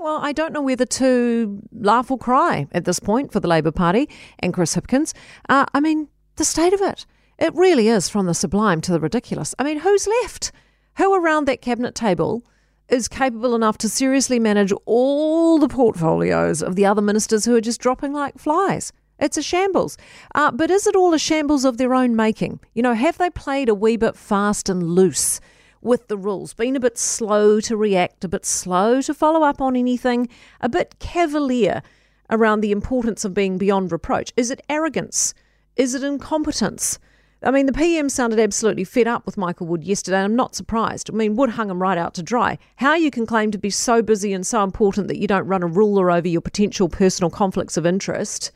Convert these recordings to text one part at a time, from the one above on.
Well, I don't know whether to laugh or cry at this point for the Labour Party and Chris Hipkins. I mean, the state of it. It really is from the sublime to the ridiculous. I mean, who's left? Who around that cabinet table is capable enough to seriously manage all the portfolios of the other ministers who are just dropping like flies? It's a shambles. But is it all a shambles of their own making? You know, have they played a wee bit fast and loose with the rules, been a bit slow to react, a bit slow to follow up on anything, a bit cavalier around the importance of being beyond reproach? Is it arrogance? Is it incompetence? I mean, the PM sounded absolutely fed up with Michael Wood yesterday, and I'm not surprised. I mean, Wood hung him right out to dry. How you can claim to be so busy and so important that you don't run a ruler over your potential personal conflicts of interest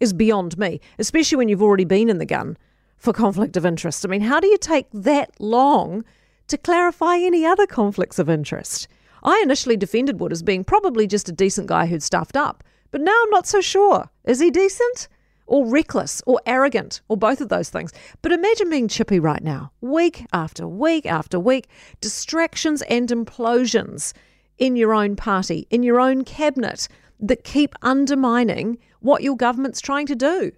is beyond me, especially when you've already been in the gun for conflict of interest. I mean, how do you take that long to clarify any other conflicts of interest? I initially defended Wood as being probably just a decent guy who'd stuffed up, but now I'm not so sure. Is he decent or reckless or arrogant or both of those things? But imagine being Chippy right now, week after week after week, distractions and implosions in your own party, in your own cabinet that keep undermining what your government's trying to do.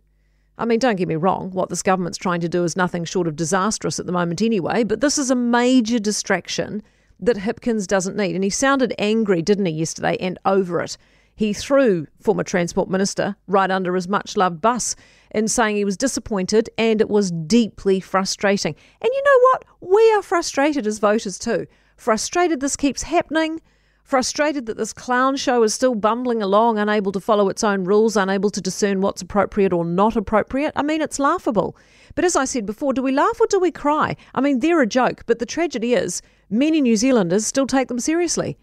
I mean, don't get me wrong, what this government's trying to do is nothing short of disastrous at the moment anyway, but this is a major distraction that Hipkins doesn't need. And he sounded angry, didn't he, yesterday, and over it. He threw former Transport Minister right under his much-loved bus in saying he was disappointed and it was deeply frustrating. And you know what? We are frustrated as voters too. Frustrated this keeps happening. Frustrated that this clown show is still bumbling along, unable to follow its own rules, unable to discern what's appropriate or not appropriate. I mean, it's laughable. But as I said before, do we laugh or do we cry? I mean, they're a joke, but the tragedy is many New Zealanders still take them seriously.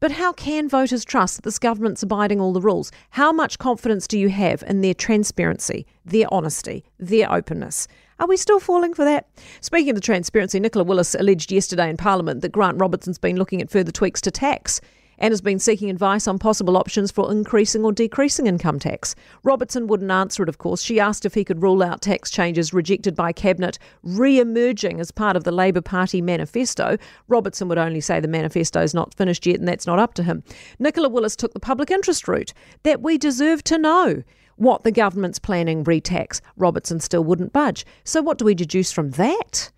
But how can voters trust that this government's abiding all the rules? How much confidence do you have in their transparency, their honesty, their openness? Are we still falling for that? Speaking of the transparency, Nicola Willis alleged yesterday in Parliament that Grant Robertson's been looking at further tweaks to tax and has been seeking advice on possible options for increasing or decreasing income tax. Robertson wouldn't answer it, of course. She asked if he could rule out tax changes rejected by Cabinet re-emerging as part of the Labour Party manifesto. Robertson would only say the manifesto's not finished yet and that's not up to him. Nicola Willis took the public interest route, that we deserve to know what the government's planning re-tax. Robertson still wouldn't budge. So what do we deduce from that?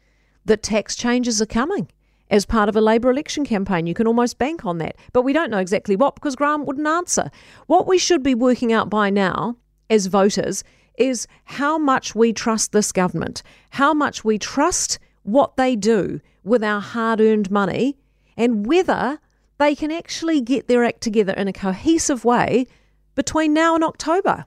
That tax changes are coming as part of a Labour election campaign. You can almost bank on that. But we don't know exactly what, because Grant wouldn't answer. What we should be working out by now as voters is how much we trust this government, how much we trust what they do with our hard-earned money, and whether they can actually get their act together in a cohesive way between now and October.